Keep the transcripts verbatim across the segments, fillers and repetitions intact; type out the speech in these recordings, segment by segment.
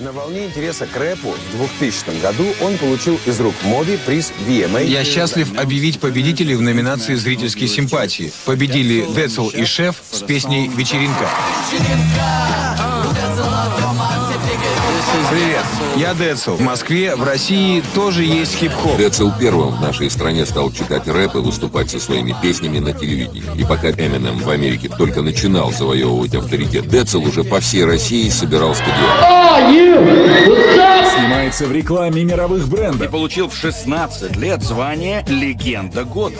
На волне интереса к рэпу в двухтысячном году он получил из рук Моби приз ви эм эй. Я счастлив объявить победителей в номинации «Зрительские симпатии». Победили Децл и Шеф с песней «Вечеринка». Привет, я Децл. В Москве, в России тоже есть хип-хоп. Децл первым в нашей стране стал читать рэп и выступать со своими песнями на телевидении. И пока Эминем в Америке только начинал завоевывать авторитет, Децл уже по всей России собирал стадион. Снимается в рекламе мировых брендов. И получил в шестнадцать лет звание «Легенда года».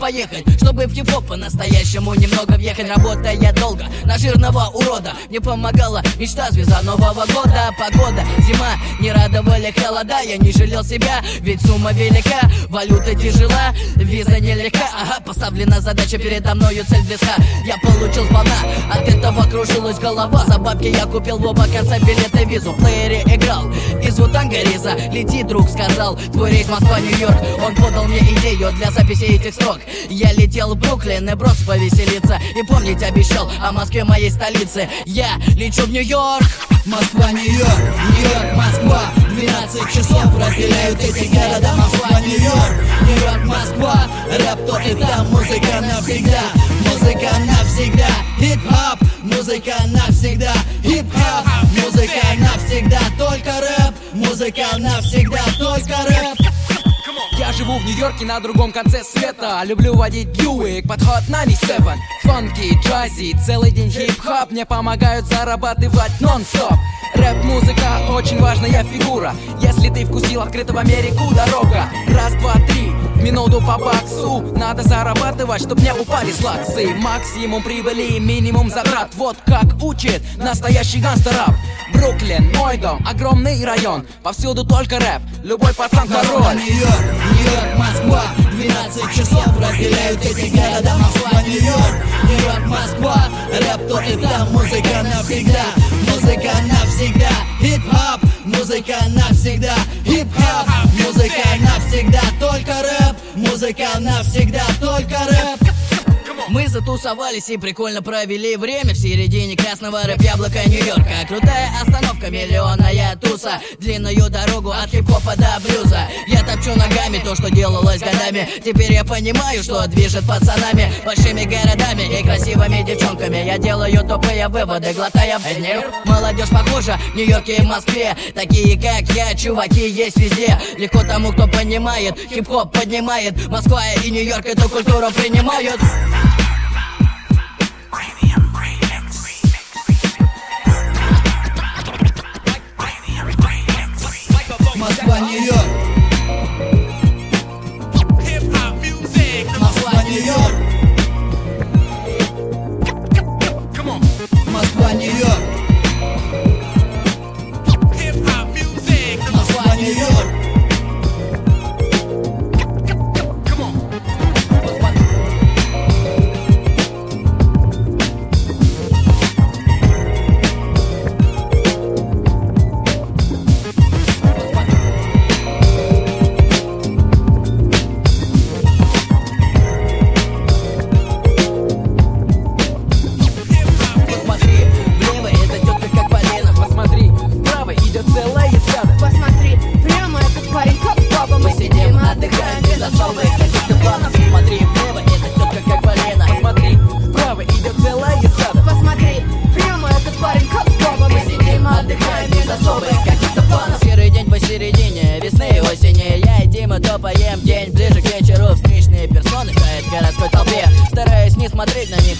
Поехать, чтобы в хип-хоп по-настоящему немного въехать. Работая я долго на жирного урода, мне помогала мечта звезда Нового года. Погода, зима, не радовали холода. Я не жалел себя, ведь сумма велика. Валюта тяжела, виза нелегка. Ага, поставлена задача, передо мною цель близка. Я получил сполна, от этого кружилась голова. За бабки я купил в оба конца билеты, визу. В плеере играл из Ву-Танга риза. Лети, друг, сказал, твой рейс Москва-Нью-Йорк. Он подал мне идею для записи этих строк. Я летел в Бруклин и брос повеселиться. И помнить обещал о Москве, моей столице. Я лечу в Нью-Йорк. Москва, Нью-Йорк, Нью-Йорк, Москва. Двенадцать часов разделяют эти города. Москва, Нью-Йорк, Нью-Йорк, Москва. Рэп тут и там, музыка навсегда. Музыка навсегда, хип-хоп. Музыка навсегда, хип-хоп. Музыка навсегда, только рэп. Музыка навсегда, только рэп. Я живу в Нью-Йорке на другом конце света. Люблю водить Дьюик под Hot семьдесят семь. Фанки, джази, целый день хип-хоп мне помогают зарабатывать нон-стоп. Рэп-музыка очень важная фигура. Если ты вкусил открыто в Америку, дорога. Раз, два, три, в минуту по баксу. Надо зарабатывать, чтоб не упали слаксы. Максимум прибыли, минимум затрат. Вот как учит настоящий гангстер-рэп. Бруклин, мой дом, огромный район. Повсюду только рэп, любой пацан король. Нью-Йорк, Нью-Йорк, Москва. Двенадцать часов разделяют эти города. Москва, Нью-Йорк, Нью-Йорк, Москва. Рэп тут и там, музыка навсегда. Музыка навсегда, хип-хоп. Музыка навсегда, хип-хоп. Музыка навсегда, только рэп. Музыка навсегда, только рэп. Мы затусовались и прикольно провели время. В середине красного рэп-яблока Нью-Йорка. Крутая остановка, миллионная туса. Длинную дорогу от хип-хопа до блюза. Я топчу ногами то, что делалось годами. Теперь я понимаю, что движет пацанами, большими городами и красивыми девчонками. Я делаю тупые выводы, глотая нерв. Молодежь похожа в Нью-Йорке и в Москве. Такие, как я, чуваки есть везде. Легко тому, кто понимает, хип-хоп поднимает. Москва и Нью-Йорк эту культуру принимают. Москва, Нью-Йорк. Москва, Нью-Йорк. Москва, Нью-Йорк. Москва, Нью-Йорк.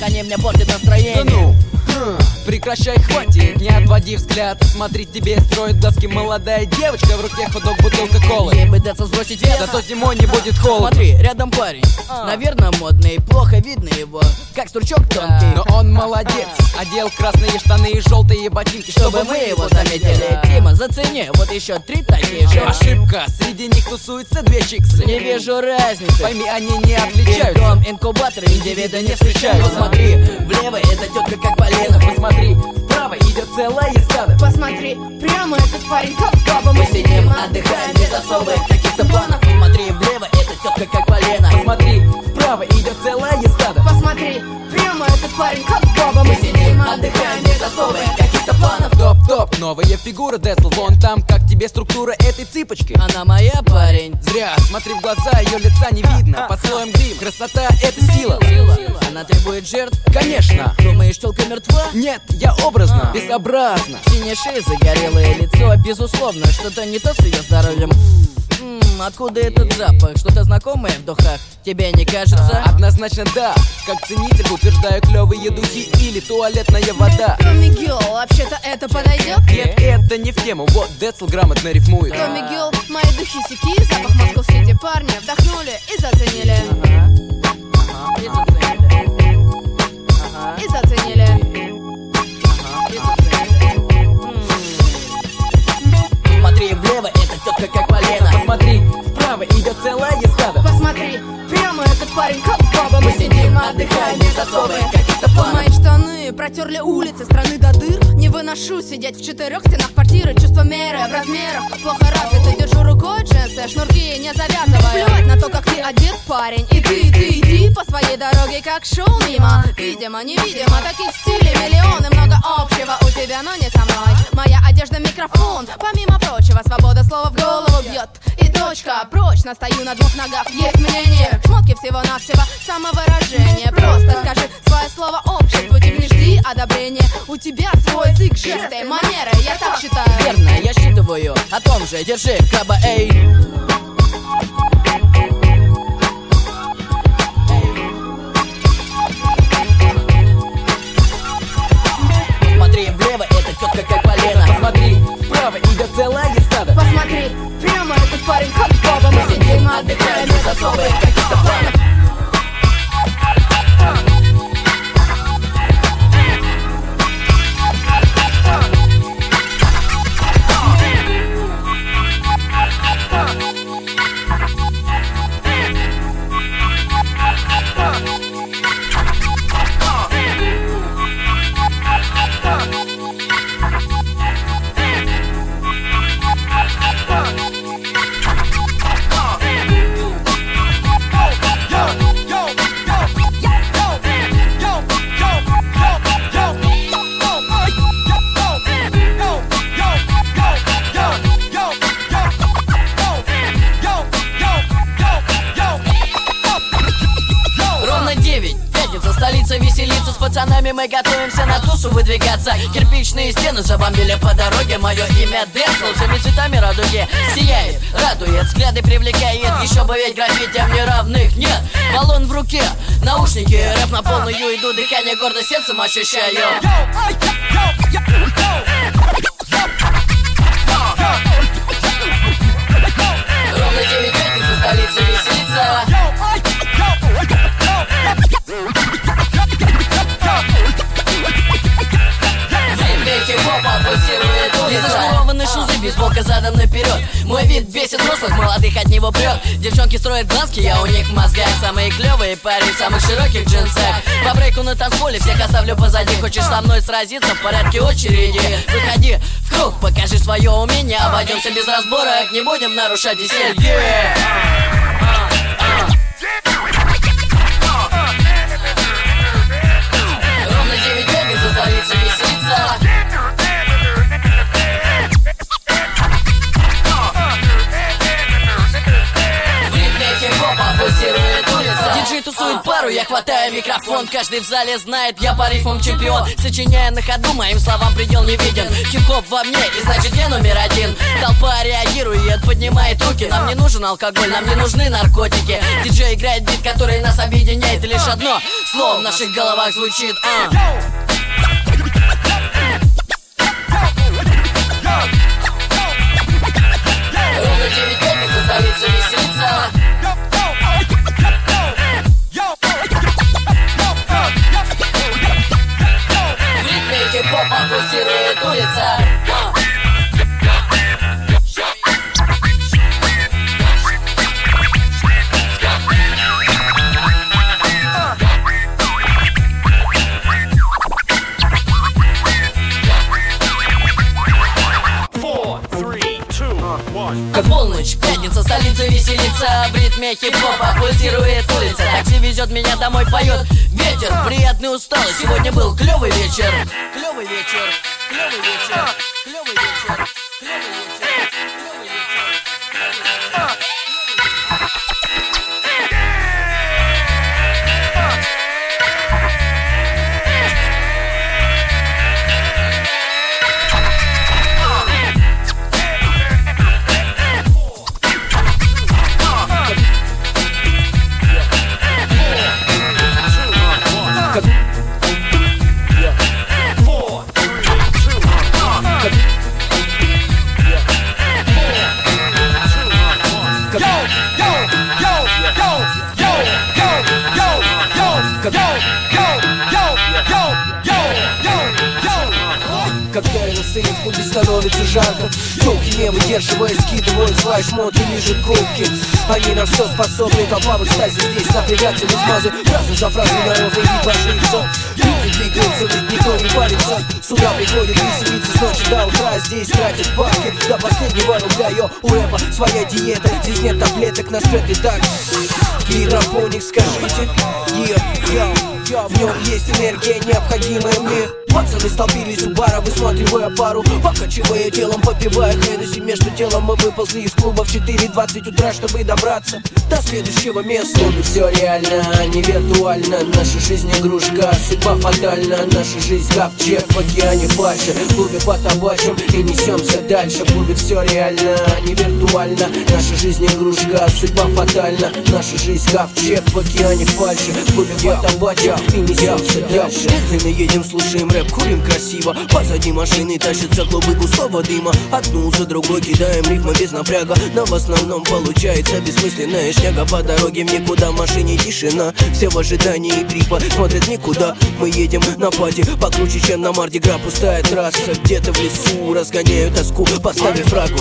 Они мне портят настроение. Да ну, Прекращай, хватит, не отводи взгляд. Смотреть тебе строят глазки молодая девочка. В руке ходок, бутылка колы. Ей бы децл сбросить вес, зато зимой не будет холодно. Смотри, рядом парень, наверное, модный. Плохо видно его, как стручок тонкий. Но он молодец, одел красные штаны и желтые ботинки, чтобы, чтобы мы его заметили. Дима, зацени, вот еще три такие же. Ошибка, среди них тусуются две чиксы. Не вижу разницы, пойми, они не отличаются. Дом, инкубатор, индивида не встречаются. Посмотри, влево эта тетка как полено. Посмотри, вправо идет целая стадо. Посмотри, прямо этот парень как баба. Мы сидим, отдыхаем без особых каких-то планов. Посмотри, влево эта тетка как полено. Посмотри, вправо идет целая стадо. Посмотри, прямо этот парень как баба. Мы сидим, отдыхаем без особых каких-то планов. Топ-топ, новая фигура, Децл. Вон там, как тебе структура этой цыпочки? Она моя, парень. Зря, смотри в глаза, ее лица не видно. Под слоем грим, красота — это сила. Она требует жертв? Конечно. Думаешь, тёлка мертва? Нет, я образно, а. безобразно. Синяя шея, загорелое лицо, безусловно. Что-то не то с ее здоровьем. М-м, откуда этот запах? Что-то знакомое в духах? Тебе не кажется? А. Однозначно да. Как ценитель утверждаю, клёвые духи или туалетная вода. Tommy Girl, вообще-то это подойдет? Нет, это не в тему, вот Децл грамотно рифмует. Tommy Girl, мои духи сики, запах Москва-Сити. Парни вдохнули и заценили. Ага, ага, и заценили. И заценили. Ага. И заценили. М-м-м. Смотри влево, эта тетка как полено. Посмотри, вправо идет целая стадо. Посмотри, прямо этот парень как баба. Мы сидим, отдыхаем без особых каких-то планов. Мои штаны протерли улицы страны до дыр. Не выношу сидеть в четырех стенах квартиры. Чувство меры в размерах плохо развито. Держу рукой джинсы, шнурки не завязывая. Плевать на то, как ты одет, парень. И ты, и ты, иди по своей дороге, как шоу мимо. Видимо, невидимо, таких стилей миллионы. Много общего у тебя, но не со мной. Моя одежда микрофон, помимо прочего. Свобода слова в голову бьет. И точка, прочно стою на двух ногах. Есть мнение, шмотки всего-навсего самовыражение. Просто скажи свое слово обществу. Ты не жди одобрения. У тебя свой язык, жесты, манеры. Я так считаю. Верно, я считываю. О том же, держи, каба, эй. Смотри влево, это тетка как полено. Посмотри, вправо идет целая стадо. Посмотри, прямо этот парень как баба. Мы сидим, отдыхаем без особых каких-то планов. Мы готовимся на тусу выдвигаться. Кирпичные стены забомбили по дороге. Мое имя Децл, всеми цветами радуги сияет, радует, взгляды привлекает. Еще бы ведь граффитям неравных нет. Баллон в руке, наушники, рэп на полную. Иду, дыхание гордо сердцем ощущаю. Ровно девять пятница, столица веселится. Незаштурованные шузы, бейсболка задом наперед. Мой вид бесит взрослых, молодых от него прет. Девчонки строят глазки, я у них в мозгах. Самые клевые парни в самых широких джинсах. По брейку на танцполе всех оставлю позади. Хочешь со мной сразиться, в порядке очереди. Выходи в круг, покажи свое умение. Обойдемся без разборок, не будем нарушать десерт. Ровно девять дней заставится веселиться. Диджей тусует пару, я хватаю микрофон. Каждый в зале знает, я по рифмам чемпион. Сочиняя на ходу, моим словам предел не виден. Хип-хоп во мне, и значит я номер один. Толпа реагирует, поднимает руки. Нам не нужен алкоголь, нам не нужны наркотики. Диджей играет бит, который нас объединяет. И лишь одно слово в наших головах звучит. А. В ритме хип-хопа пульсирует улица. Такси везет меня домой, поет ветер. Приятный устал, сегодня был клевый вечер. Клевый вечер, клевый вечер, клевый вечер, клевый вечер, клевый Пути становится жарко, елки не выдерживая, скидываю свои шмоты ниже кубки. Они на все способны, толпа в экстазе здесь, на приятель измазы, фразу за фразу народ и ваше лицо. Люди двигаются, ведь никто не парится, сюда приходит веселиться с ночи до утра, здесь тратят бабки до последнего рубля, йо, у рэпа своя диета, здесь нет таблеток, нас прет и так. Гидропоник, скажите, йо, йо. В нем есть энергия, необходимая мне. Пацаны столпились у бара, высматривая пару. Покачивая телом, попивая Хеннесси. Между делом мы выползли из клуба в четыре двадцать утра, чтобы добраться до следующего места. Все реально, не виртуально. Наша жизнь игрушка, судьба фатальна. Наша жизнь ковчег в океане фальши. В клубе потабачим и несемся дальше. В клубе все реально, не виртуально. Наша жизнь игрушка, судьба фатальна. Наша жизнь ковчег в океане фальши. В клубе потабачим и несемся дальше. Мы едем, слушаем рэп, курим красиво. Позади машины тащатся клубы густого дыма. Одну за другой кидаем рифмы без напряга. Но в основном получается бессмысленная шняга. По дороге в никуда, в машине тишина. Все в ожидании трипа, смотрят никуда. Мы едем на пати, покруче, чем на Марди Гра. Пустая трасса, где-то в лесу разгоняю тоску, поставив фрагу.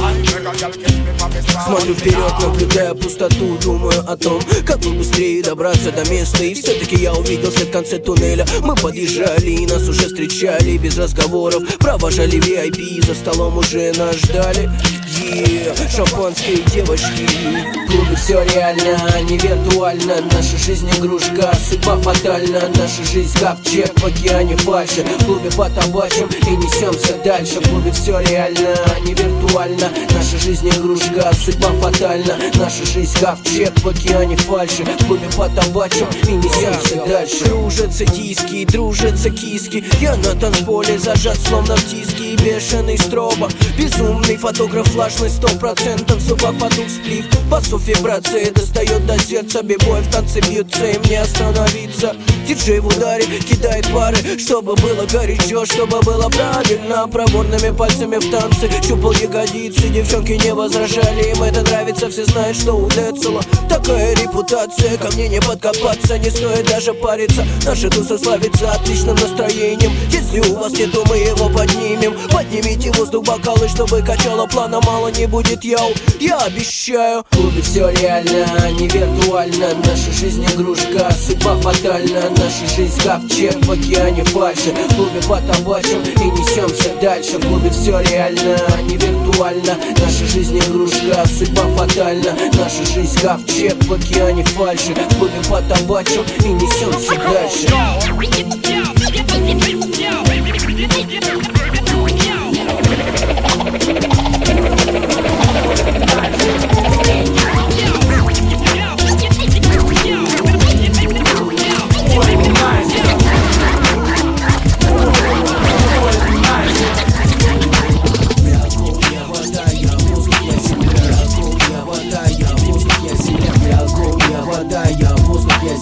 Смотрю вперед, наблюдая пустоту. Думаю о том, как бы быстрее добраться до места. И все-таки я увидел в конце туннеля. Мы подъезжали и нас уже встречали. Без разговоров провожали ви ай пи. За столом уже нас ждали. Еее, yeah. Шампанские девочки. В клубе все реально, не виртуально. Наша жизнь игрушка, судьба фатальна. Наша жизнь ковчег в океане фальши. В клубе потабачим и несемся дальше. В клубе все реально, не виртуально. Наша жизнь игрушка, судьба фатальна. Наша жизнь ковчег в океане фальши. В клубе потабачим и несемся дальше. Кружатся диски, дружатся киски. Я на танцполе зажат, словно в тиски. Бешеный строба, безумный фотограф, влажный сто процентов. Зуба подух сплив, басов вибрации достает до сердца. Бибой в танце бьются, им не остановиться. Диджей в ударе кидает пары, чтобы было горячо, чтобы было правильно. Проворными пальцами в танце щупал ягодицы. Девчонки не возражали, им это нравится. Все знают, что у Децла такая репутация. Ко мне не подкопаться, не стоит даже париться. Наша туса славится отличным настроением. Если у вас нету, мы его поднимем. Поднимите воздух бокалы, чтобы качало плана. Мало не будет, яу, я обещаю. В клубе все реально, не виртуально. Наша жизнь игрушка, судьба фатальна. Наша жизнь ковчег в океане фальши. В клубе потабачим и несемся дальше. В клубе все реально, не виртуально. Наша жизнь игрушка, судьба фатальна. Наша жизнь ковчег в океане фальши. В клубе потабачим и несемся дальше. Дальше.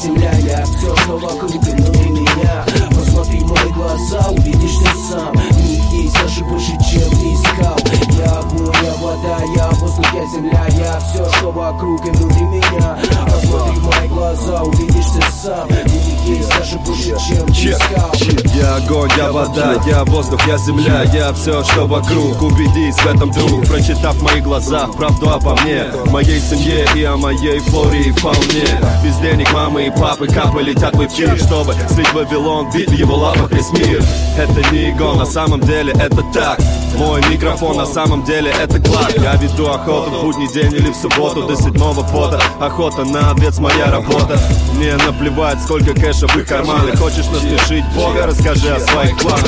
Земля, я актер, но вокруг ты, но не меня. Посмотри в мои глаза, увидишь ты сам. В них есть даже больше, чем ты искал. Я огонь, я вода, я воздух, я земля. Я все, что вокруг и внутри меня. Посмотри в мои глаза, увидишь ты сам. В них есть даже больше, чем ты искал. Я огонь, я вода, я воздух, я земля, я все, что вокруг. Убедись в этом, друг, прочитав в моих глазах правду обо мне, моей семье и о моей флоре и фауне. Без денег мамы и папы капы летят мы в тир, чтобы слить Вавилон, бить в его лапах весь мир. Это не игон, на самом деле это так. Мой микрофон, на самом деле это клад. Я веду охоту в будний день или в субботу до седьмого пота. Охота на ответ, моя работа. Мне наплевать, сколько кэша в их карманы. Хочешь насмешить Бога, расскажи о своих планах.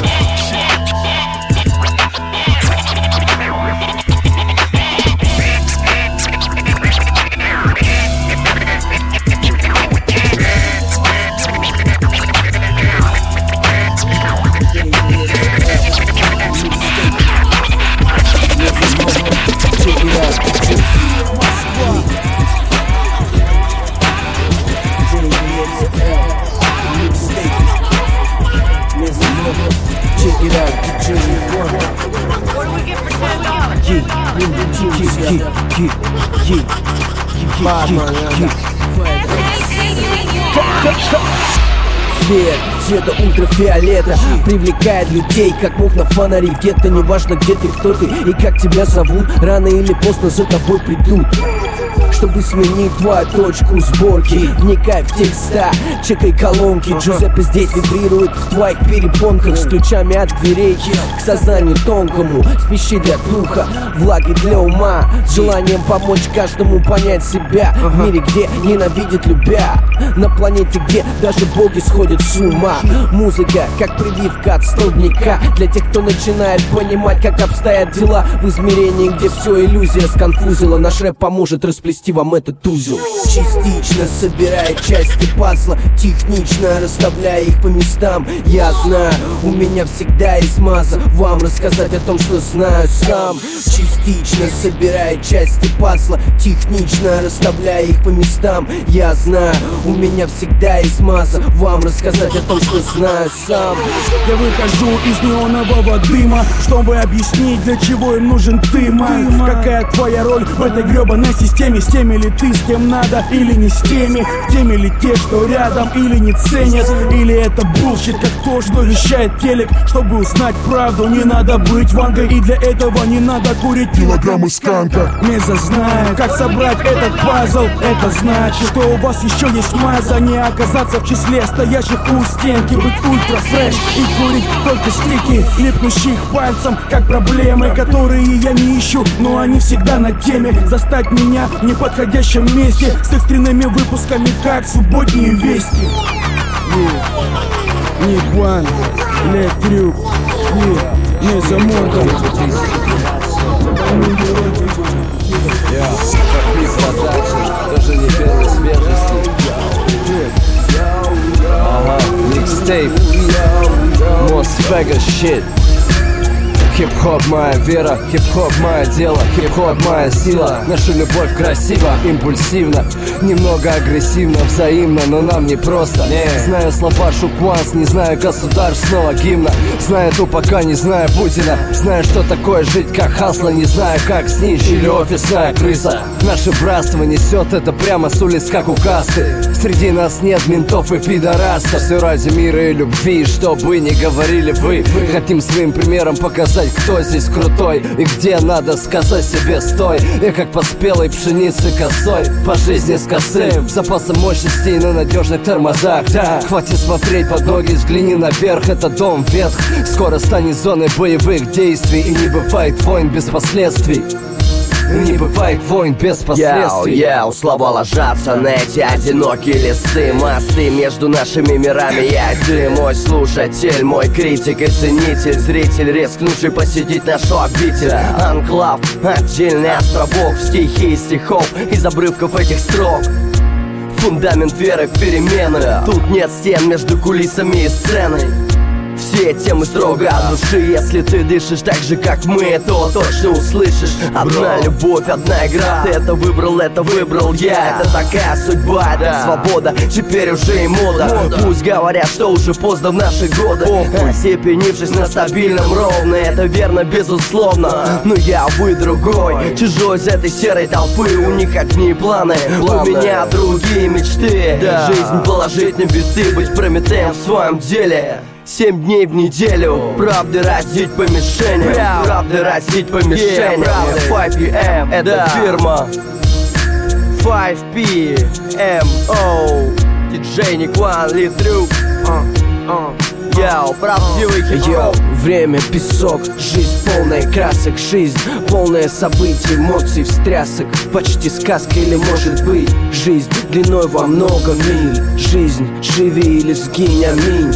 Свет цвета ультрафиолета привлекает людей, как мух на фонаре. Где-то неважно, где ты, кто ты и как тебя зовут, рано или поздно за тобой придут, чтобы сменить твою точку сборки. Вникай в текста, чекай колонки. Джузеппе здесь вибрирует в твоих перепонках, с ключами от дверей к сознанию тонкому, с пищей для духа, влаги для ума, с желанием помочь каждому понять себя. В мире, где ненавидят любя, на планете, где даже боги сходят с ума. Музыка, как прививка от столбняка, для тех, кто начинает понимать, как обстоят дела в измерении, где все иллюзия сконфузила. Наш рэп поможет расплести вам этот узел. Частично собирая части пазла, технично расставляя их по местам. Я знаю, у меня всегда есть масса вам рассказать о том, что знаю сам. Частично собирая части пазла, технично расставляя их по местам. Я знаю, у меня всегда есть масса вам рассказать о том, что знаю сам. Я выхожу из неонового дыма, чтобы объяснить, для чего им нужен ты, мэн. Какая твоя роль в этой гребаной системе? С теми ли ты, с кем надо, или не с теми? Теми ли те, что рядом, или не ценят? Или это булшит, как то, что вещает телек? Чтобы узнать правду, не надо быть вангой, и для этого не надо курить килограммы сканка. Меза знает, как собрать этот пазл. Это значит, что у вас еще есть маза, не оказаться в числе стоящих у стенки, быть ультра фреш и курить только стики, липнущих пальцем, как проблемы, которые я не ищу, но они всегда на теме. Застать меня не подходящем месте, с экстренными выпусками, как субботние вести. Не, не план, Le Truk, не, не за мордом. Я, как пик подачи, даже не первой свежести. Ага, микстейп, МосВегас, shit. Хип-хоп моя вера, хип-хоп мое дело, хип-хоп моя сила. Наша любовь красива, импульсивна, немного агрессивно, взаимно, но нам не просто. Не знаю слова шупуанс, не знаю государственного гимна, знаю Тупака, не знаю Путина, знаю, что такое жить как хасло, не знаю, как снич или офисная крыса. Наше братство несет это прямо с улиц, как указы. Среди нас нет ментов и пидорасов, все ради мира и любви, что бы ни говорили вы. Хотим своим примером показать, кто здесь крутой и где надо сказать себе стой. Я как по спелой пшенице косой, по жизни с косым запасом мощностей на надежных тормозах. Да, хватит смотреть под ноги, взгляни наверх, это дом ветх. Скоро станет зоной боевых действий, и не бывает войн без последствий. Не бывает войн без последствий. Яу, яу, слова ложатся на эти одинокие листы, мосты между нашими мирами. Я и ты, мой слушатель, мой критик и ценитель, зритель, рискнувший посетить нашу обитель. Анклав, отдельный островок, стихи стихов из обрывков этих строк. Фундамент веры в перемены, тут нет стен между кулисами и сценой. Все темы строго от души, если ты дышишь так же, как мы, то точно услышишь. Одна любовь, одна игра, ты это выбрал, это выбрал я. Это такая судьба, это свобода, теперь уже и мода. Пусть говорят, что уже поздно в наши годы, осепенившись на стабильном ровно. Это верно, безусловно, но я, вы другой, чужой из этой серой толпы. У них одни планы, у меня другие мечты. Жизнь положить на биты, быть Прометеем в своем деле. Семь дней в неделю. Правды разить по мишени. Правды разить по мишени. пять пи эм, это фирма пять пи эм о. Диджей Никван, Le Truk. Йоу, правдивый хип-хоп. Время песок, жизнь полная красок. Жизнь полная событий, эмоций, встрясок. Почти сказка или может быть жизнь длиной во много миль. Жизнь, живи или сгинь, аминь.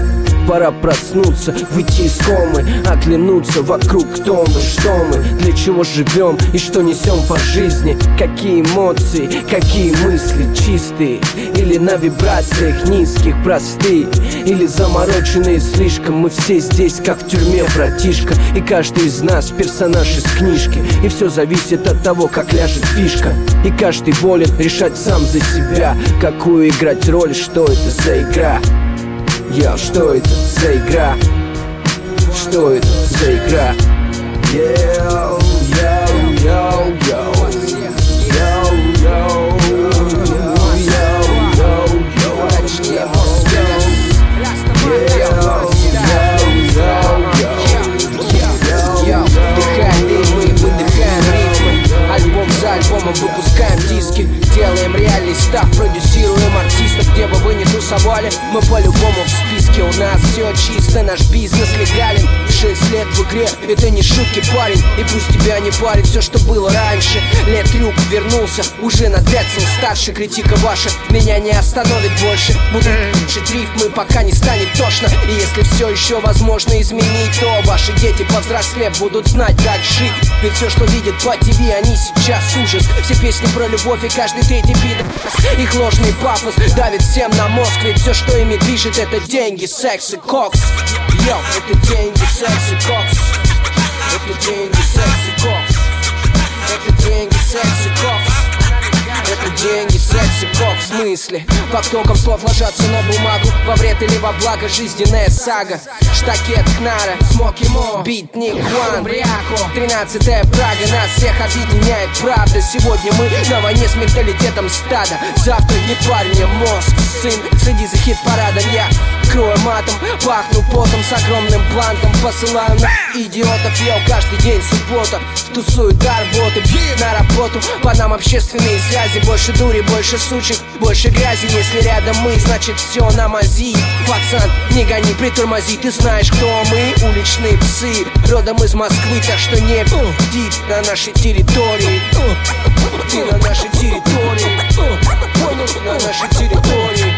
Пора проснуться, выйти из комы, оглянуться вокруг, кто мы, что мы, для чего живем и что несем по жизни. Какие эмоции, какие мысли, чистые или на вибрациях низких, простые или замороченные слишком. Мы все здесь, как в тюрьме, братишка, и каждый из нас персонаж из книжки. И все зависит от того, как ляжет фишка, и каждый волен решать сам за себя, какую играть роль, что это за игра. Я, что это за игра? Что это за игра? Йоу, йоу, йоу, йоу. Выпускаем диски, делаем реальность, став, продюсируем артистов. Где бы вы ни тусовали, мы по-любому в списке. У нас все чисто, наш бизнес легален. Шесть лет в игре, это не шутки, парень. И пусть тебя не парит все, что было раньше. Le Truk вернулся, уже на Децл старше. Критика ваша меня не остановит больше. Буду шить рифмы, пока не станет тошно. И если все еще возможно изменить, то ваши дети повзрослее будут знать, как жить. Ведь все, что видят по ТВ, они сейчас ужас. Все песни про любовь и каждый третий пидор. Их ложный пафос давит всем на мозг. Ведь все, что ими движет, это деньги, секс и кокс. Йо, это деньги, секс и кокс. Это деньги, секс и кокс. Это деньги, секс и кокс. Это деньги, секс и кокс. В смысле? Потоком слов ложатся на бумагу. Во вред или во благо, жизненная сага. Штакет Кнара, Смоки Мо, Битник тринадцать, Прага. Нас всех объединяет правда. Сегодня мы на войне с менталитетом стада. Завтра не парня мозг, сын. Следи за хит-парадом. Я крою матом, пахну потом. С огромным блантом посылаю на идиотов. Я каждый день суббота тусую до работы. На работу по нам общественные связи. Больше дури, больше сучек, больше грязи. Если рядом мы, значит все на мази. Пацан, не гони, притормози. Ты знаешь, кто мы? Уличные псы, родом из Москвы. Так что не бди на нашей территории. Ты на нашей территории. Понял? На нашей территории.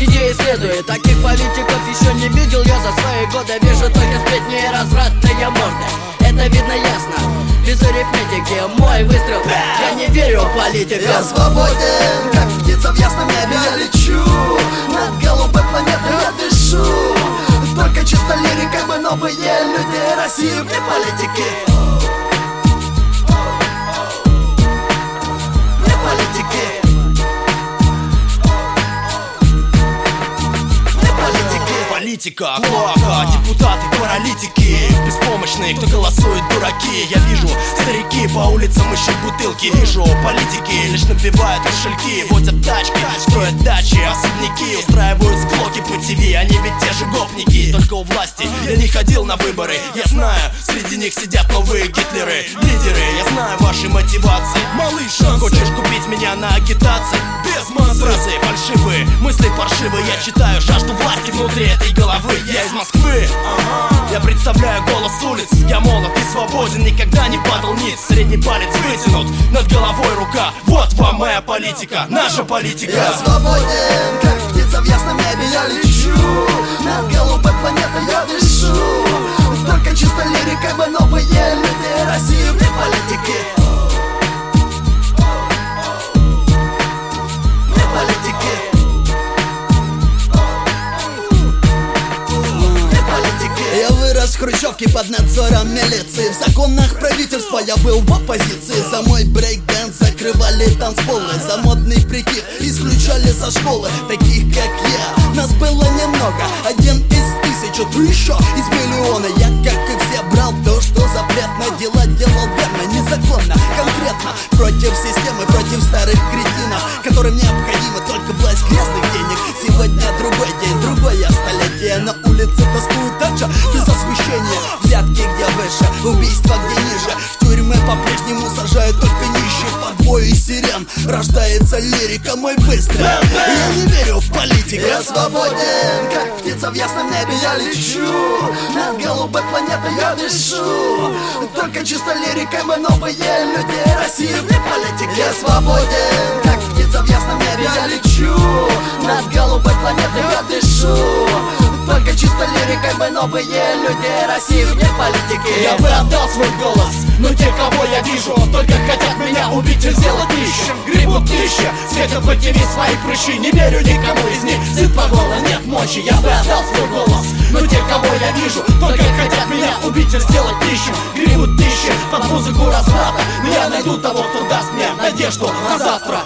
Идеи следует, таких политиков еще не видел я за свои годы. Вижу только сплетни и развратные морды. Это видно ясно, без арифметики. Мой выстрел, я не верю в политиков. Я свободен, как птица в ясном небе. Я лечу, над голубой планетой я дышу. Только чисто лирикой мы новые люди. Россию вне политики. Вне политики. политика плохо, депутаты паралитики, беспомощные, кто голосует дураки. Я вижу, старики по улицам ищут бутылки. Вижу, политики лишь набивают кошельки, водят тачки, строят дачи, особняки, устраивают склоки по ТВ. Они ведь те же гопники, только у власти. Я не ходил на выборы, я знаю, среди них сидят новые гитлеры, лидеры. Я знаю ваши мотивации, малыш, хочешь купить меня на агитации? Без мазы, фразы фальшивые, мысли паршивые. Я читаю жажду власти внутри этой головы. Я из Москвы, ага. Я представляю голос улиц. Я молод и свободен, никогда не падал ниц. Средний палец вытянут, над головой рука. Вот вам моя политика, наша политика. Я свободен, как птица в ясном небе. Я лечу над голубой планетой, я дышу. Только чисто лирикой мы новые люди. Россия вне политики. В хрущевке под надзором милиции, в законах правительства я был в оппозиции. За мой брейк-дэнс закрывали танцполы, за модный прикид исключали со школы. Таких как я, нас было немного, один из тысячи, ты еще из миллиона. Я, как и все, брал то, что запретно, дела делал верно, незаконно, конкретно. Против системы, против старых кретинов, которым необходима только власть грязных денег. Сегодня другой день, другое столетие, на улице тоскуют дача без освещения. Взятки где выше, убийства где ниже, в тюрьмы по-прежнему сажают только нищих. Под вой сирен рождается лирика, мой быстрый. Я не верю в политику. Я свободен, как птица в ясном небе. Я лечу над голубой планетой, я дышу. Только чисто лирикой мы новые люди. Россия вне политики. Я свободен, как птица в ясном небе. Я лечу над голубой планетой, я дышу. Только чисто лирикой мы новые люди. Россия вне политики. Я бы отдал свой голос, но те, кого я вижу, только хотят меня убить и сделать нищим. Гребут нищие, светят по ТВ свои прыщи. Не верю никому из них, сыт по горло, нет мочи. Я бы отдал свой голос, но те, кого я вижу, только хотят меня убить и сделать нищим. Гребут нищие под музыку разврата, но я найду того, кто даст мне надежду на завтра.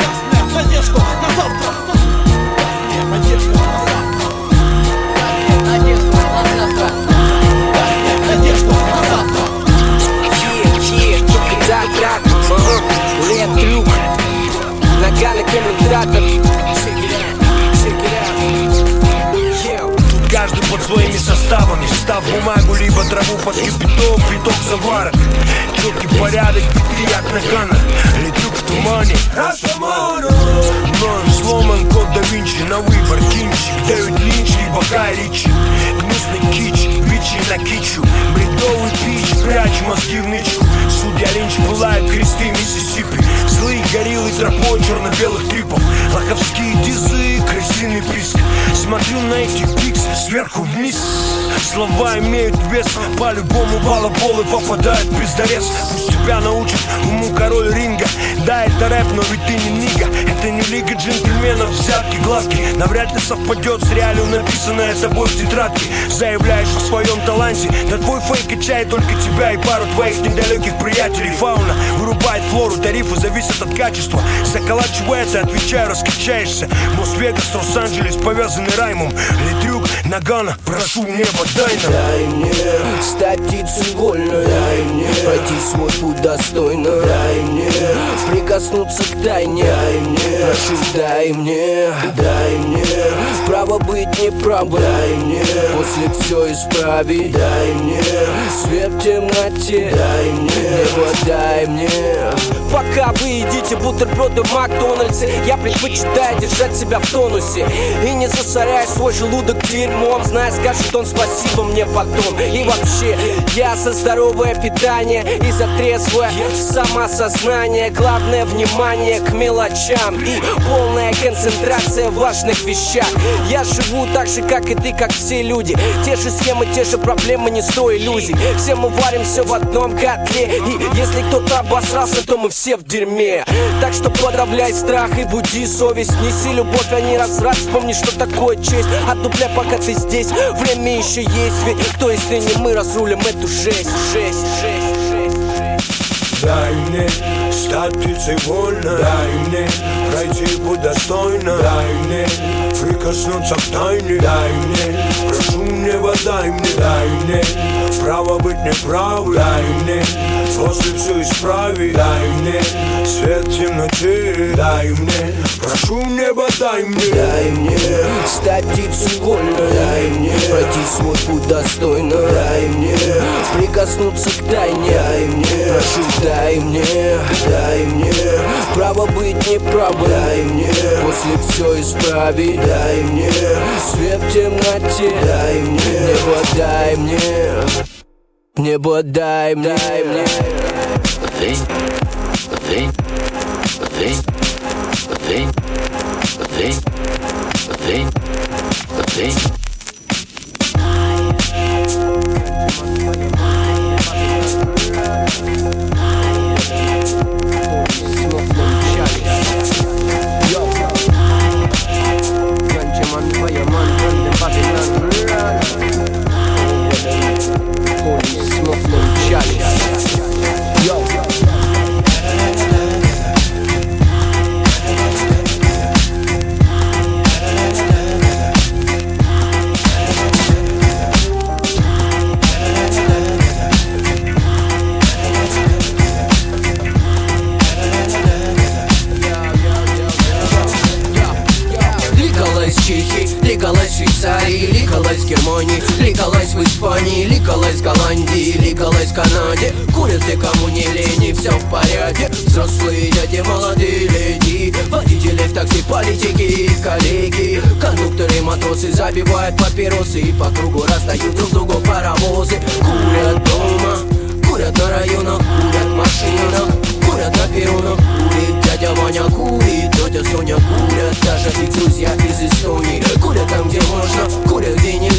Даст мне надежду на завтра. Даст мне надежду на завтра. Надежду на завтра. Дай мне надежду на завтра. Да, так, Le Truk, нога на комментатор. Тут каждый под своими составами, встав бумагу, либо траву под кипяток, приток завара. Четкий порядок, пятрият нагана, Le Truk в тумане. Мною сломан код да Винчи, на выбор кинчик, дают линч, либо Хай Ричи. Гнусный кич, бичи на кичу, бредовый пич, прячь мозги в нычу. Судья Линч пылает кресты Миссисипи, злые гориллы тропой черно-белых трипов. Лоховские дизы, крысиный приск. Смотрю на эти пиксы сверху вниз. Слова имеют вес, по-любому балаболы попадают в пиздорез. Пусть тебя научат уму король ринга. Да, это рэп, но ведь ты не нига. Это не лига джентльменов, взятки, глазки. Навряд ли совпадет с реалью написанное тобой в тетрадке. Заявляешь о своем таланте, да твой фейк качает только тебя и пару твоих недалеких приятелей. Фауна вырубает флору, тарифы зависят от качества. Заколачивается, отвечаю, раскачаешься. МосВегас, Лос-Анджелес, повязанный раймом. Le Truk, Нагана, прошу небо, дай нам. Дай мне стать птицей вольной, дай мне пройти свой путь достойно, дай мне прикоснуться к тайне, дай мне, прошу, дай мне, дай мне право быть неправым, дай мне после все исправить, дай мне свет в темноте, дай мне, небо, дай мне. Пока вы едите бутерброды в Макдональдсе, я предпочитаю держать себя в тонусе и не засоряя свой желудок дерьмом. Зная, скажет он спасибо мне потом. И вообще, я за здоровое питание и за трезвое самосознание. Главное внимание к мелочам и полная концентрация в важных вещах. Я живу так же, как и ты, как все люди. Те же схемы, те же проблемы, не строй иллюзий. Все мы варимся в одном котле, и если кто-то обосрался, то мы все в дерьме. Так что подавляй страх и буди совесть. Неси любовь, а не разврат, вспомни, что такое честь. Отдупляй, пока ты здесь, время еще есть. Ведь кто, если не мы, разрулим эту жесть, жесть, жесть, жесть, жесть. Дай мне Стать птицей вольно, дай мне пройти путь достойно, дай мне прикоснуться к тайне, дай мне прошу неба, дай мне, дай мне право быть неправым, дай мне после все исправить, дай мне свет в темноте, дай мне прошу неба, дай мне, дай мне стать птицей вольно, дай мне пройти свой путь достойно, дай мне прикоснуться к тайне, дай мне прошу, дай мне, дай мне право быть неправым, дай мне после все исправить, дай мне свет в темноте, дай мне небо, дай мне небо, дай мне, дай мне. Лень, лень, лень, лень, лень, лень, лень. Ликалась в Испании, ликалась в Голландии, ликалась в Канаде. Курят все, кому не лени, все в порядке. Взрослые дяди, молодые леди, водители в такси, политики и коллеги. Кондукторы, матросы забивают папиросы и по кругу раздают друг другу паровозы. Курят дома, курят на районах, курят в машинах, курят на перронах. Курит дядя Ваня, курит тетя Соня, курят даже и друзья из Эстонии. Курят там, где можно, курят, где нельзя.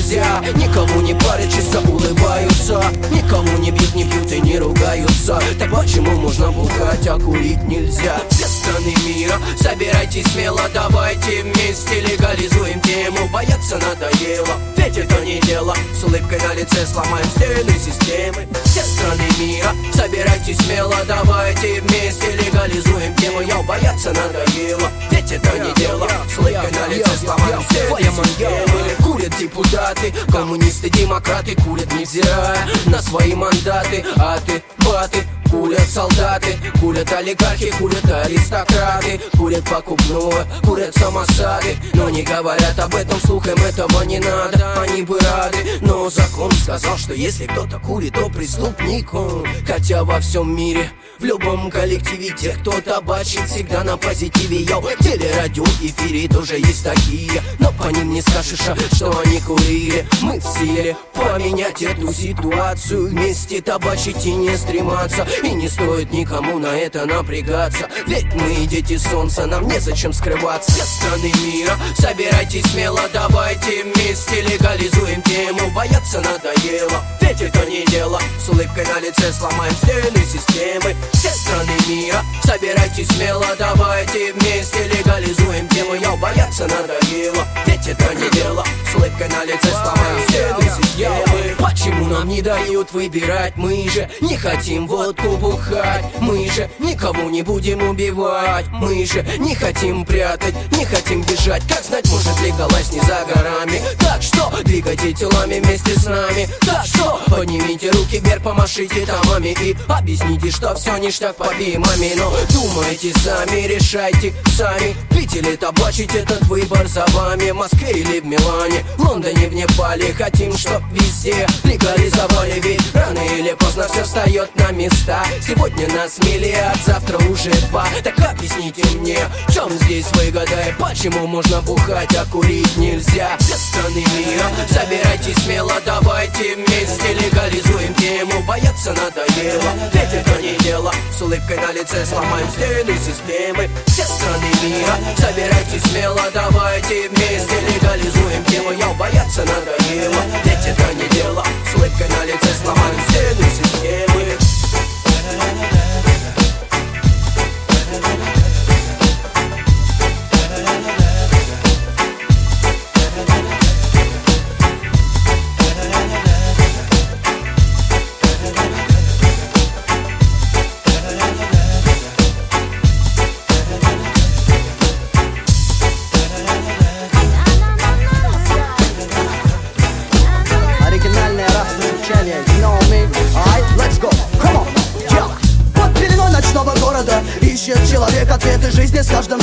Никому не парят, чисто улыбаются. Никому не бьют, не пьют и не ругаются. Так почему можно бухать, а курить нельзя? Все страны мира, собирайтесь смело, давайте вместе легализуем тему. Бояться надоело, ведь это не дело. С улыбкой на лице сломаем стены системы. Все страны мира, собирайтесь смело, давайте вместе легализуем тему. Я бояться надоело, ведь это не дело. С улыбкой на лице сломаем стены системы. Курят депутаты, коммунисты, демократы, курят невзирая на свои мандаты. Аты, баты, курят солдаты, курят олигархи, курят аристократы, курят покупное, курят самосады. Но не говорят об этом вслух, им этого не надо, они бы рады. Но закон сказал, что если кто-то курит, то преступник он. Хотя во всем мире, в любом коллективе, те, кто табачит, всегда на позитиве. Йо, телерадио эфире тоже есть такие, но по ним не скажешь, что они курили. Мы в силе поменять эту ситуацию, вместе табачить и не стрематься. И не стоит никому на это напрягаться, ведь мы дети солнца, нам незачем скрываться. Все страны мира, собирайтесь смело, давайте вместе легализуем тему. Бояться надоело, ведь это не дело. С улыбкой на лице сломаем стены системы. Все страны мира, собирайтесь смело, давайте вместе легализуем тему. Я бояться надоело, ведь это не дело. С улыбкой на лице сломаем стены системы. Почему нам не дают выбирать? Мы же не хотим водку бухать, мы же никого не будем убивать, мы же не хотим прятать, не хотим бежать. Как знать, может, легалась не за горами. Так что двигайте телами вместе с нами. Так что поднимите руки вверх, помашите томами и объясните, что все ништяк по ви эм эй. Но думайте сами, решайте сами, пить или табачить, этот выбор за вами. В Москве или в Милане, в Лондоне, в Непале, хотим, чтоб везде легализовали, ведь рано или поздно все встает на места. Сегодня нас миллиард, завтра уже два. Так объясните мне, в чем здесь выгода и почему можно бухать, а курить нельзя? Все страны мира, собирайтесь смело, давайте вместе легализуем тему. Бояться надоело, ведь это не дело. С улыбкой на лице сломаем стены системы. Все страны мира, собирайтесь смело, давайте вместе легализуем тему. Я бояться надоело, ведь это не дело. С улыбкой на лице сломаем стены системы.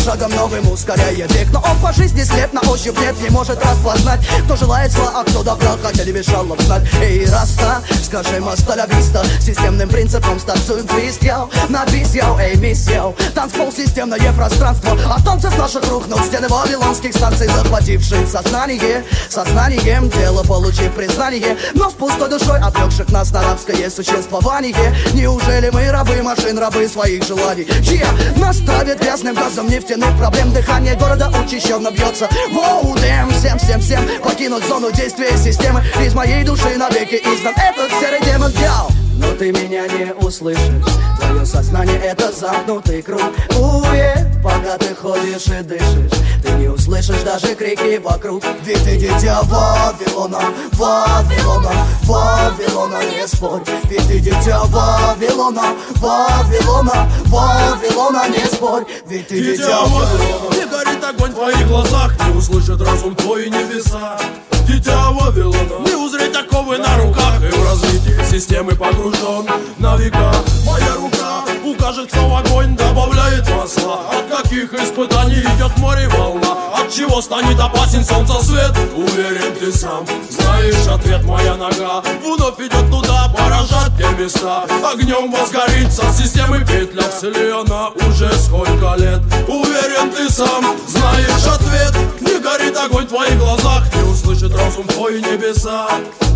шагом новым ускоряя век. Но он по жизни слеп, на ощупь нет, не может распознать, кто желает зла, а кто добра, хотя не мешало встать. Эй, раста, скажем, осталявиста, системным принципом станцуем твист, яу, на бис, яу, эй, мисс, яу. Танцпол, системное пространство, от танцев наших рухнут стены вавилонских станций, захвативших сознание, сознанием дело получив признание, но с пустой душой отвлекших нас на рабское существование. Неужели мы рабы машин, рабы своих желаний? Yeah. Нас травят грязным газом нефтяных проблем, дыхание города учащенно бьется. Воу, дэм, всем, всем, всем покинуть зону действия системы. Из моей души навеки изгнан этот серый демон, дьявол. Но ты меня не услышишь, твое сознание это замкнутый круг. Уе, пока ты ходишь и дышишь, ты не услышишь даже крики вокруг. Ведь ты дитя Вавилона, Вавилона, Вавилона, не спорь. Ведь ты дитя Вавилона, Вавилона, Вавилона, не спорь. Ведь ты дитя, дитя Вавилона, не горит огонь в твоих глазах, не услышит разум твой небеса. Дитя Вавилона, не узреть оковы на руках, и в развитие системы погружен на века. Моя рука укажет, кто в огонь добавляет масла. От каких испытаний идет море волна, от чего станет опасен солнцесвет? Уверен, ты сам знаешь ответ. Моя нога вновь идет туда, поражать те места. Огнем возгорится системы петля, вселена уже сколько лет. Уверен, ты сам знаешь ответ. Не горит огонь в твоих глазах, не услышит разум твой небеса.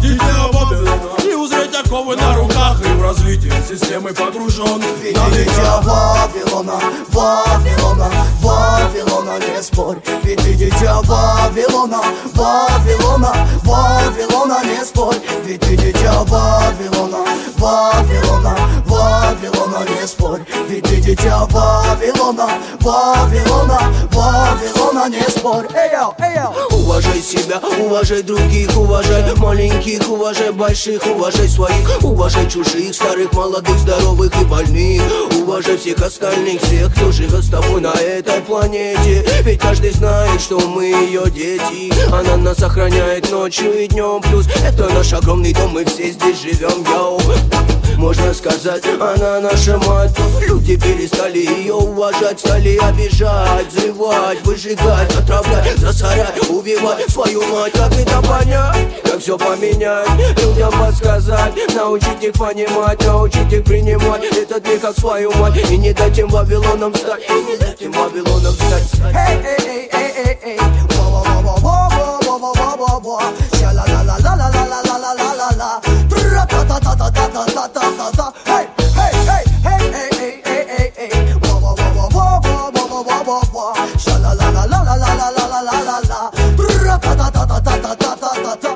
Дитя Вавилона, не узреть оковы на руках, и в развитие системы погружен. Ведь ты дитя Вавилона, Вавилона, Вавилона, не спорь. Ведь ты дитя Вавилона, Вавилона, Вавилона, не спорь. Ведь ты дитя Вавилона, Вавилона, Вавилона, не спорь. Ведь ты дитя Вавилона, Вавилона, Вавилона, не спорь. Эй, йо, эй, йо. Уважай себя, уважай других, уважай маленьких, уважай больших, уважай своих, уважай чужих, старых, молодых, здоровых и больных. Уважай всех остальных, всех, кто живет с тобой на этой планете. Ведь каждый знает, что мы ее дети. Она нас охраняет ночью и днем. Плюс это наш огромный дом, мы все здесь живем, йоу. Можно сказать, она наша мать. Люди перестали ее уважать, стали обижать, взрывать, выжигать, отравлять, засорять, убивать свою мать. Как это понять? Как все поменять? Людям подсказать, научить их понимать, научить их принимать этот мир как свою мать. И не дать им Вавилонам встать, и не дать им Вавилонам встать, встать. Эй, эй, эй, эй, эй, эй. Во-во-во-во-во-во-во-во-во-во. Ша-ла-ла-ла-ла-ла-ла-ла-ла-ла-ла. Тра-та-та-та-та-та-та-та-та. Эй, эй, эй, эй, эй, эй, эй, эй, эй. Во-во-во-во-во-во-во-во-во. Ша-ла-ла-ла-ла-ла-ла-ла-ла-ла-ла-ла. Тра-та-та-та-та-та-та-та-та.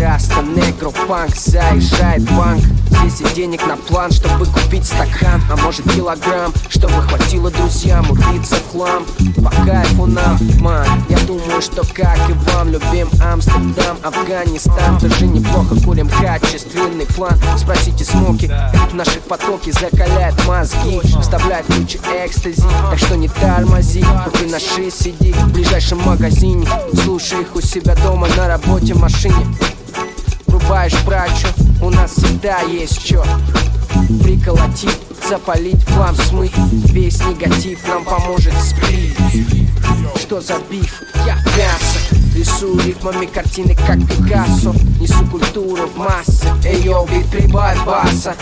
Раста, негро, панк, заезжает банк. Здесь и денег на план, чтобы купить стакан, а может килограмм, чтобы хватило друзьям убиться в хлам. По кайфу нам, ман, я думаю, что как и вам, любим Амстердам, Афганистан. Даже неплохо курим качественный план. Спросите Смоки, наши потоки закаляют мозги, вставляют кучу экстази, так что не тормози. Купи наши си ди в ближайшем магазине, слушай их у себя дома, на работе, машине. Врубаешь прачу, у нас всегда есть чё приколотить, запалить, плам смыть. Весь негатив нам поможет сприт. Что за биф? Я мясо. Рисую ритмами картины, как Пикассо. Несу культуру в массы. Эй, йо, бит, прибавь баса.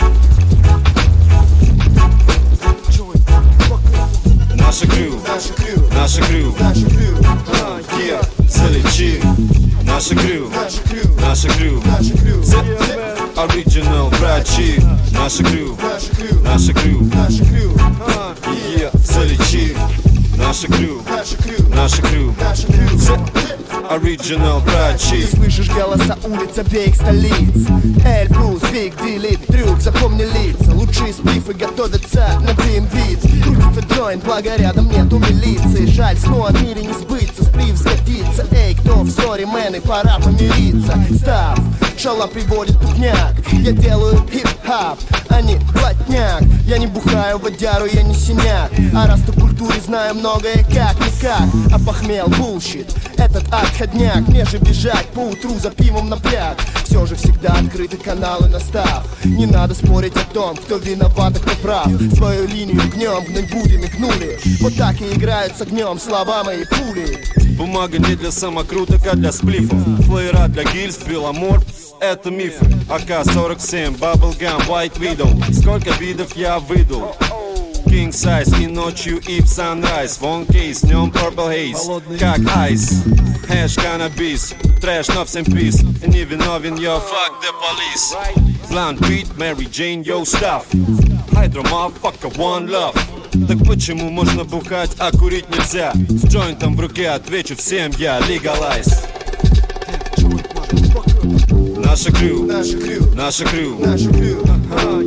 Наше крю, наше крю, залечи. Наше крю, наше крю, оригинал врачи. Наше крю, наше крю, залечи. Наше крю, наше крю, оригинал врачи. Ты слышишь голоса улиц обеих столиц. Эльбрус, Вик, Дилит, Трюк, запомни лица. Лучшие спифы готовятся на ДМВ. Крутится джойнт, благо рядом нету милиции. Жаль, снова в мире не сбыться, сприв сгодится. Эй, кто в ссоре, мэн, и пора помириться. Став Шала приводит путняк. Я делаю хип-хап, а не блатняк. Я не бухаю водяру, я не синяк. А раз ты в культуре, знаю многое как-никак. А похмел булщит, этот отходняк. Мне же бежать по утру за пивом напряг. Все же всегда открыты каналы на став. Не надо спорить о том, кто виноват, а кто прав. Свою линию гнем, гнуть будем и гнули. Вот так и играют с огнем слова мои пули. Бумага не для самокруток, а для сплифов. Флеера для гильз, Беломор, это мифы. а ка сорок семь, Bubblegum, White Widow. Сколько видов я выдал? King Size и ночью, и в Sunrise. Вон кейс, днем Purple Haze, как айс. Hash, Cannabis, трэш, но всем пис. Не виновен, yo, fuck the police. Blunt beat, Mary Jane, yo, stuff. Hydro, motherfucker, one love. Так почему можно бухать, а курить нельзя? С джойнтом в руке отвечу всем я, легалайз. Наша крю, наша крю, наша крю, наша крю,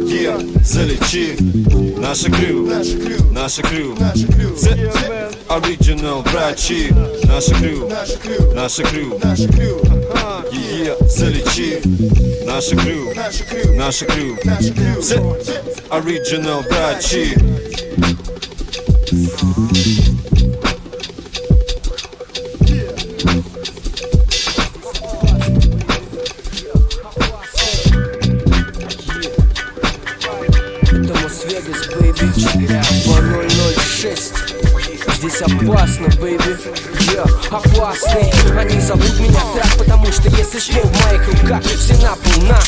yeah, залечи. Наша крю, наша крю, наша крю, наша крю, оригинал врачи. Наша крю, наша крю, наша крю, наша крю, yeah, залечи. Наша крю, наша крю, наша крю, наша крю, оригинал врачи. Здесь опасно, бэйби, я yeah, опасный. Они зовут меня так, потому что если что, в моих руках все на пол, на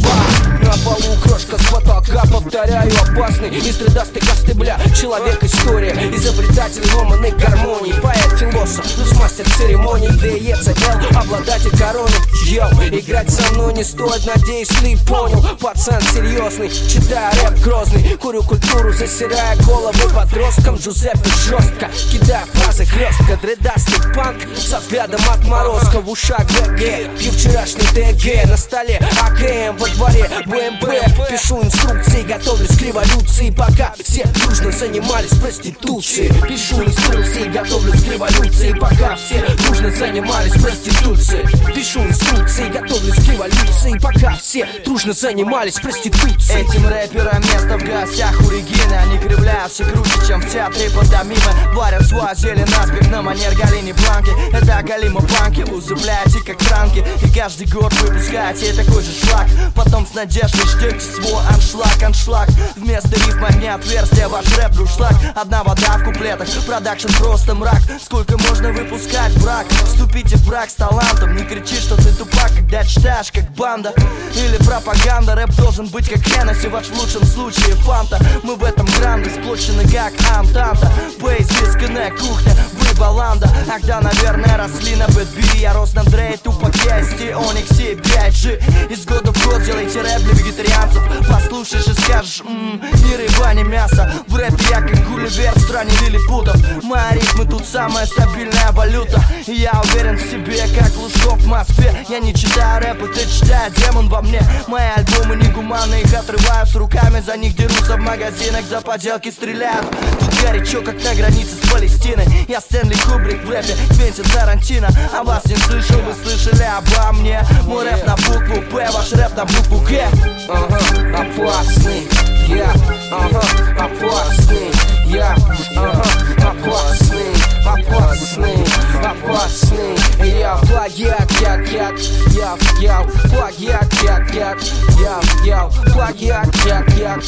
ба. На полу крошка с потолка, повторяю, опасный. Из тридастый костыбля, человек-история. Изобретатель ломаной гармонии. Поэт, философ, плюс мастер церемоний. ДЕЦЛ, обладатель короны. Йоу, играть со мной не стоит, надеюсь, ты понял. Пацан серьезный, читаю рэп грозный. Курю культуру, засирая головы подросткам. Джузеппе жестко, кидая фразы хлестка, дредастый панк со взглядом отморозка. В ушах гэ гэ, пью вчерашний тэ гэ. На столе а ка эм, во дворе бэ эм пэ. Пишу инструкции, готовлюсь к революции. Пока все дружно занимались проституцией. Пишу инструкции, готовлюсь к революции. Пока все дружно занимались проституцией. Пишу инструкции, готовлюсь к революции. Пока все дружно занимались проституцией. Этим рэперам место в гостях у Регины. Они кривляют все круче, чем в театре пантомимы. Варят свой зелен аспект на манер Галини Бланки. Это Галима Бланки, узубляете как пранки. И каждый год выпускаете такой же шлак. Потом с надеждой ждете свой аншлаг, аншлаг. Вместо рифма не отверстие, ваш рэп друшлаг. Одна вода в куплетах, продакшн просто мрак. Сколько можно выпускать брак? Вступите в брак с талантом. Не кричи, что ты тупак, когда читаешь как банда. Или пропаганда, рэп должен быть как Хеннесси, ваш в лучшем случае фанта. Мы в этом гранде сплочены как Антанта. Бейс, дисконная кухня, вы баланда. Ах да, наверное, росли на бэдби. Я рос на Дрей, Тупак, Ясти, Оникси, пять джи. Из года в год делайте рэп для вегетарианцев. Послушаешь и скажешь, ммм, ни рыба, ни мясо. В рэпе я как Гулливер в стране лилипутов. Мои ритмы тут самая стабильная валюта. Я уверен в себе, как Лужков в Москве. Я не читаю рэп, и ты читаешь демон во мне. Мои альбомы негуманны, их отрывают с руками. За них дерутся в магазинах, за поделки стреляют. Тут горячо, как на границе с Палестиной. Я Стэнли Кубрик в рэпе, Квентин Тарантино. А вас не слышал, вы слышали обо мне. Мой рэп на букву П, ваш рэп на букву Г. Ага, опасный, я, ага, опасный, я, ага, опасный, опасный, опасный. Я плагиат, я, я, я, я, плагиат, я, я, я, я, плагиат, я, я,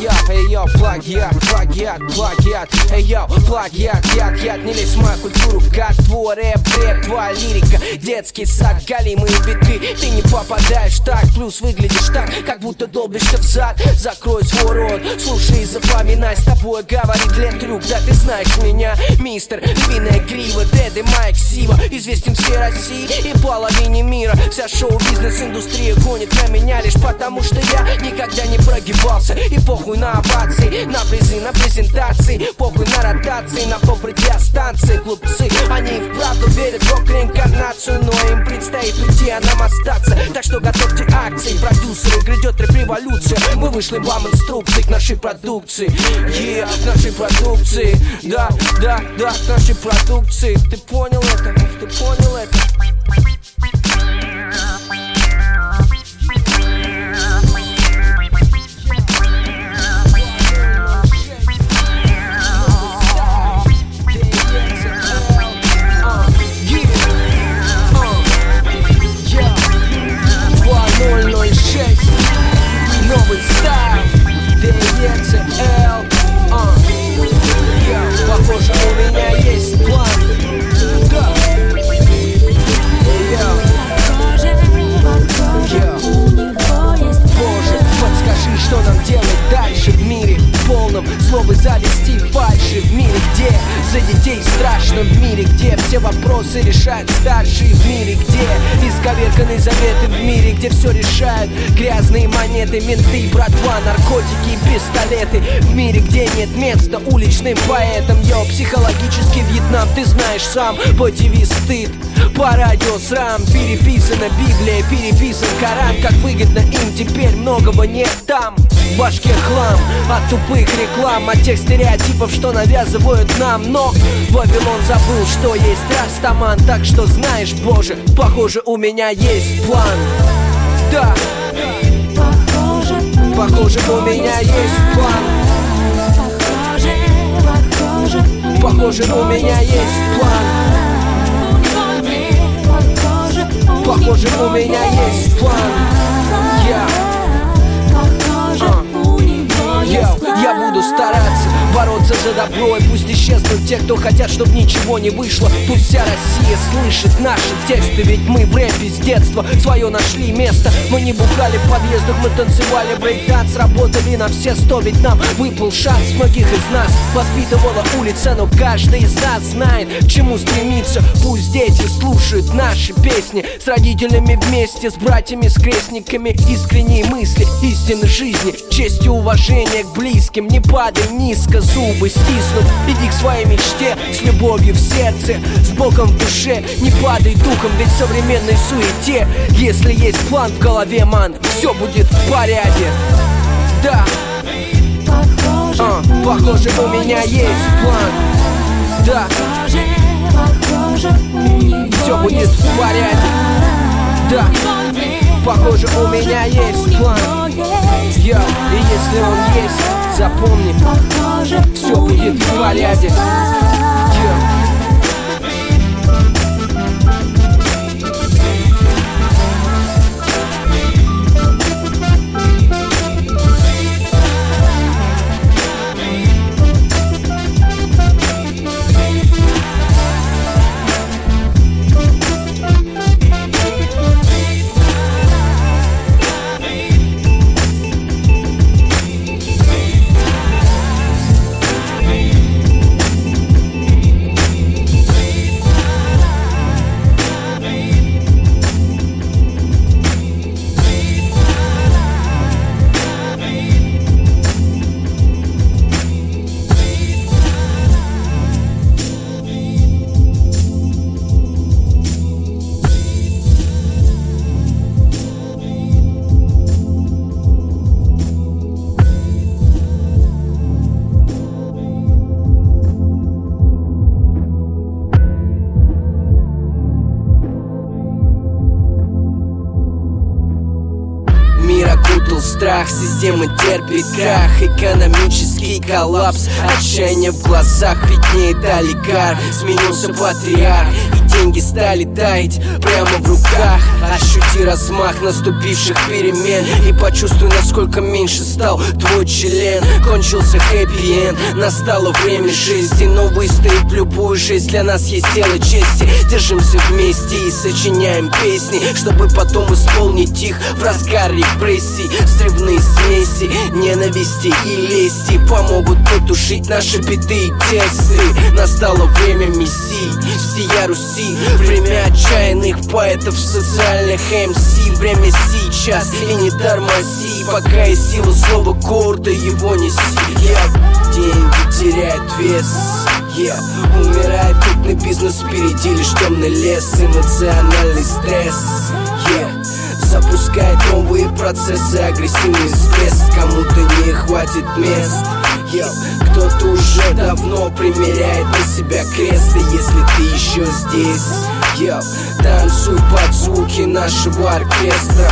я, я, плагиат, плагиат, плагиат, я, плагиат, я, я, не лезь в мою культуру, как твой рэп, рэп, твоя лирика, детский сад, галимые биты, ты не попадаешь так, плюс выглядишь так, как будто долбишься в зад, закрой свой рот, слушай и запоминай, с тобой говорит Le Truk, да ты знаешь меня, мистер, львиная грива, Дэд и Майк Сива, известен всей России и половине мира, вся шоу-бизнес-индустрия гонит на меня лишь потому, что я никогда не прогибался, и похуй на овации, на призы, на презентации, похуй на ротации, на попры для станции, глупцы, они вправду верят в рок-реинкарнацию, но им предстоит уйти, а нам остаться, так что готовьте акции, продюсеры, грядет революция, мы вышли вам инструкции к нашей продукции, е, yeah, к нашей продукции, да, да, да, к нашей продукции, ты понял это, ты понял это? за детей в страшном мире, где все вопросы решают старшие, в мире, где исковерканы заветы, в мире, где все решают грязные монеты, менты, братва, наркотики и пистолеты, в мире, где нет места уличным поэтам. Йо, психологический Вьетнам, ты знаешь сам, по ТВ стыд, по радио срам. Переписана Библия, переписан Коран, как выгодно им теперь, многого нет там. В башке хлам от тупых реклам, от тех стереотипов, что навязывают нам. Но Вавилон забыл, что есть растаман, так что знаешь, боже, похоже, у меня есть план. Да, похоже, похоже, у меня есть план. Похоже, похоже, у меня есть план. Похоже, у меня есть план. Я Yo, я буду стараться бороться за добро, и пусть исчезнут те, кто хотят, чтоб ничего не вышло. Пусть вся Россия слышит наши тексты, ведь мы в рэпе с детства свое нашли место. Мы не бухали в подъездах, мы танцевали брейк-данс, работали на все сто, ведь нам выпал шанс. Многих из нас воспитывала улица, но каждый из нас знает, к чему стремиться. Пусть дети слушают наши песни с родителями вместе, с братьями, с крестниками. Искренние мысли, истины жизни, честь и уважение к близким, не падай низко, зубы стиснув, иди к своей мечте с любовью в сердце, с Богом в душе, не падай духом, ведь в современной суете, если есть план в голове, ман, все будет в порядке. Да, похоже, а, похоже у меня есть план. Да, похоже, похоже, все будет в порядке. Да, похоже, у меня есть план. Я, и если он есть, запомни, похоже, все будет в порядке. Система терпит крах, экономический коллапс, отчаяние в глазах, беднеет олигарх, сменился патриарх, и деньги стали таять прямо в руках. Ощути размах наступивших перемен и почувствуй, насколько меньше стал твой член. Кончился хэппи-энд, настало время жести, но выстоит любую жизнь, для нас есть дело чести. Держимся вместе и сочиняем песни, чтобы потом исполнить их в разгар репрессий. Взрывные смеси ненависти и лести помогут потушить наши беды и тесты. Настало время мессии, всея Руси, время отчаянных поэтов, социальных эм си. Время сейчас и не тормози, пока есть сила слова, гордо его неси. Yeah. Деньги теряют вес, yeah. Умирает крупный бизнес, впереди лишь темный лес. Эмоциональный стресс, yeah. Запускает новые процессы, агрессивный стресс. Кому-то не хватит мест, yeah. Кто-то уже давно примеряет на себя крест. И если ты еще здесь, yeah, танцуй под звуки нашего оркестра.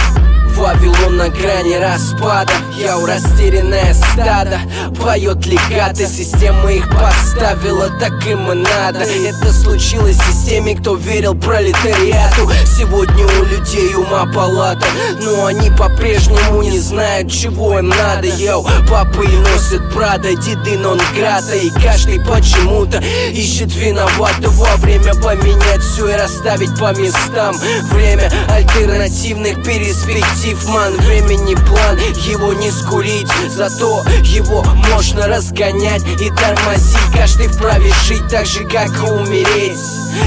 Вавилон на грани распада, я у растерянное стадо поет легато, система их поставила, так им и надо. Это случилось с теми, кто верил пролетариату. Сегодня у людей ума палата, но они по-прежнему не знают, чего им надо. Йоу, папы носят Прада, деды нон-грата, и каждый почему-то ищет виноватого. Время поменять все и расставить по местам, время альтернативных перспектив. Стивман, времени план, его не скурить, зато его можно разгонять и тормозить. Каждый вправе жить так же, как и умереть.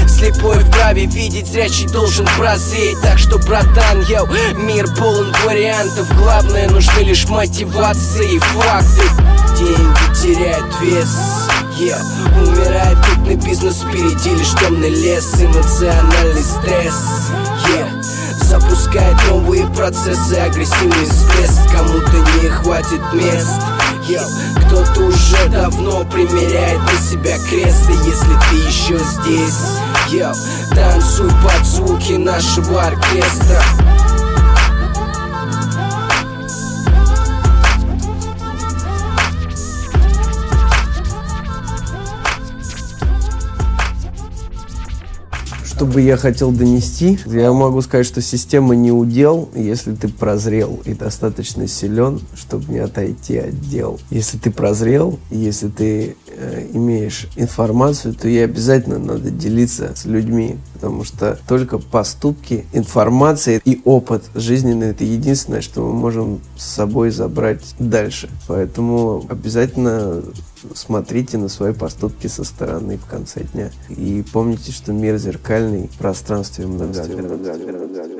Слепой вправе видеть, зрячий должен прозреть. Так что, братан, йоу, мир полон вариантов. Главное, нужны лишь мотивации и факты. Деньги теряют вес, yeah. Умирает крупный бизнес, впереди лишь темный лес. Эмоциональный стресс, yeah. Запускает новые процессы, агрессивный всплеск. Кому-то не хватит мест, yeah. Кто-то уже давно примеряет на себя крест. И если ты еще здесь, yeah, танцуй под звуки нашего оркестра. Что бы я хотел донести, я могу сказать, что система не удел, если ты прозрел и достаточно силен, чтобы не отойти от дел. Если ты прозрел, если ты э, имеешь информацию, то ей обязательно надо делиться с людьми, потому что только поступки, информация и опыт жизненный – это единственное, что мы можем с собой забрать дальше. Поэтому обязательно смотрите на свои поступки со стороны в конце дня. И помните, что мир зеркальный, пространство многомерно.